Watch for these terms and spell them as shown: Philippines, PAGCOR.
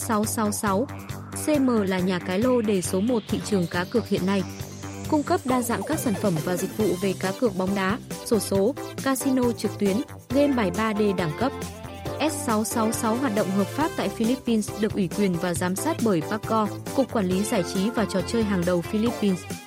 S666CM là nhà cái lô đề số 1 thị trường cá cược hiện nay, cung cấp đa dạng các sản phẩm và dịch vụ về cá cược bóng đá, xổ số, casino trực tuyến, game bài 3D đẳng cấp. S666 hoạt động hợp pháp tại Philippines, được ủy quyền và giám sát bởi PAGCOR, Cục Quản lý Giải trí và Trò chơi hàng đầu Philippines.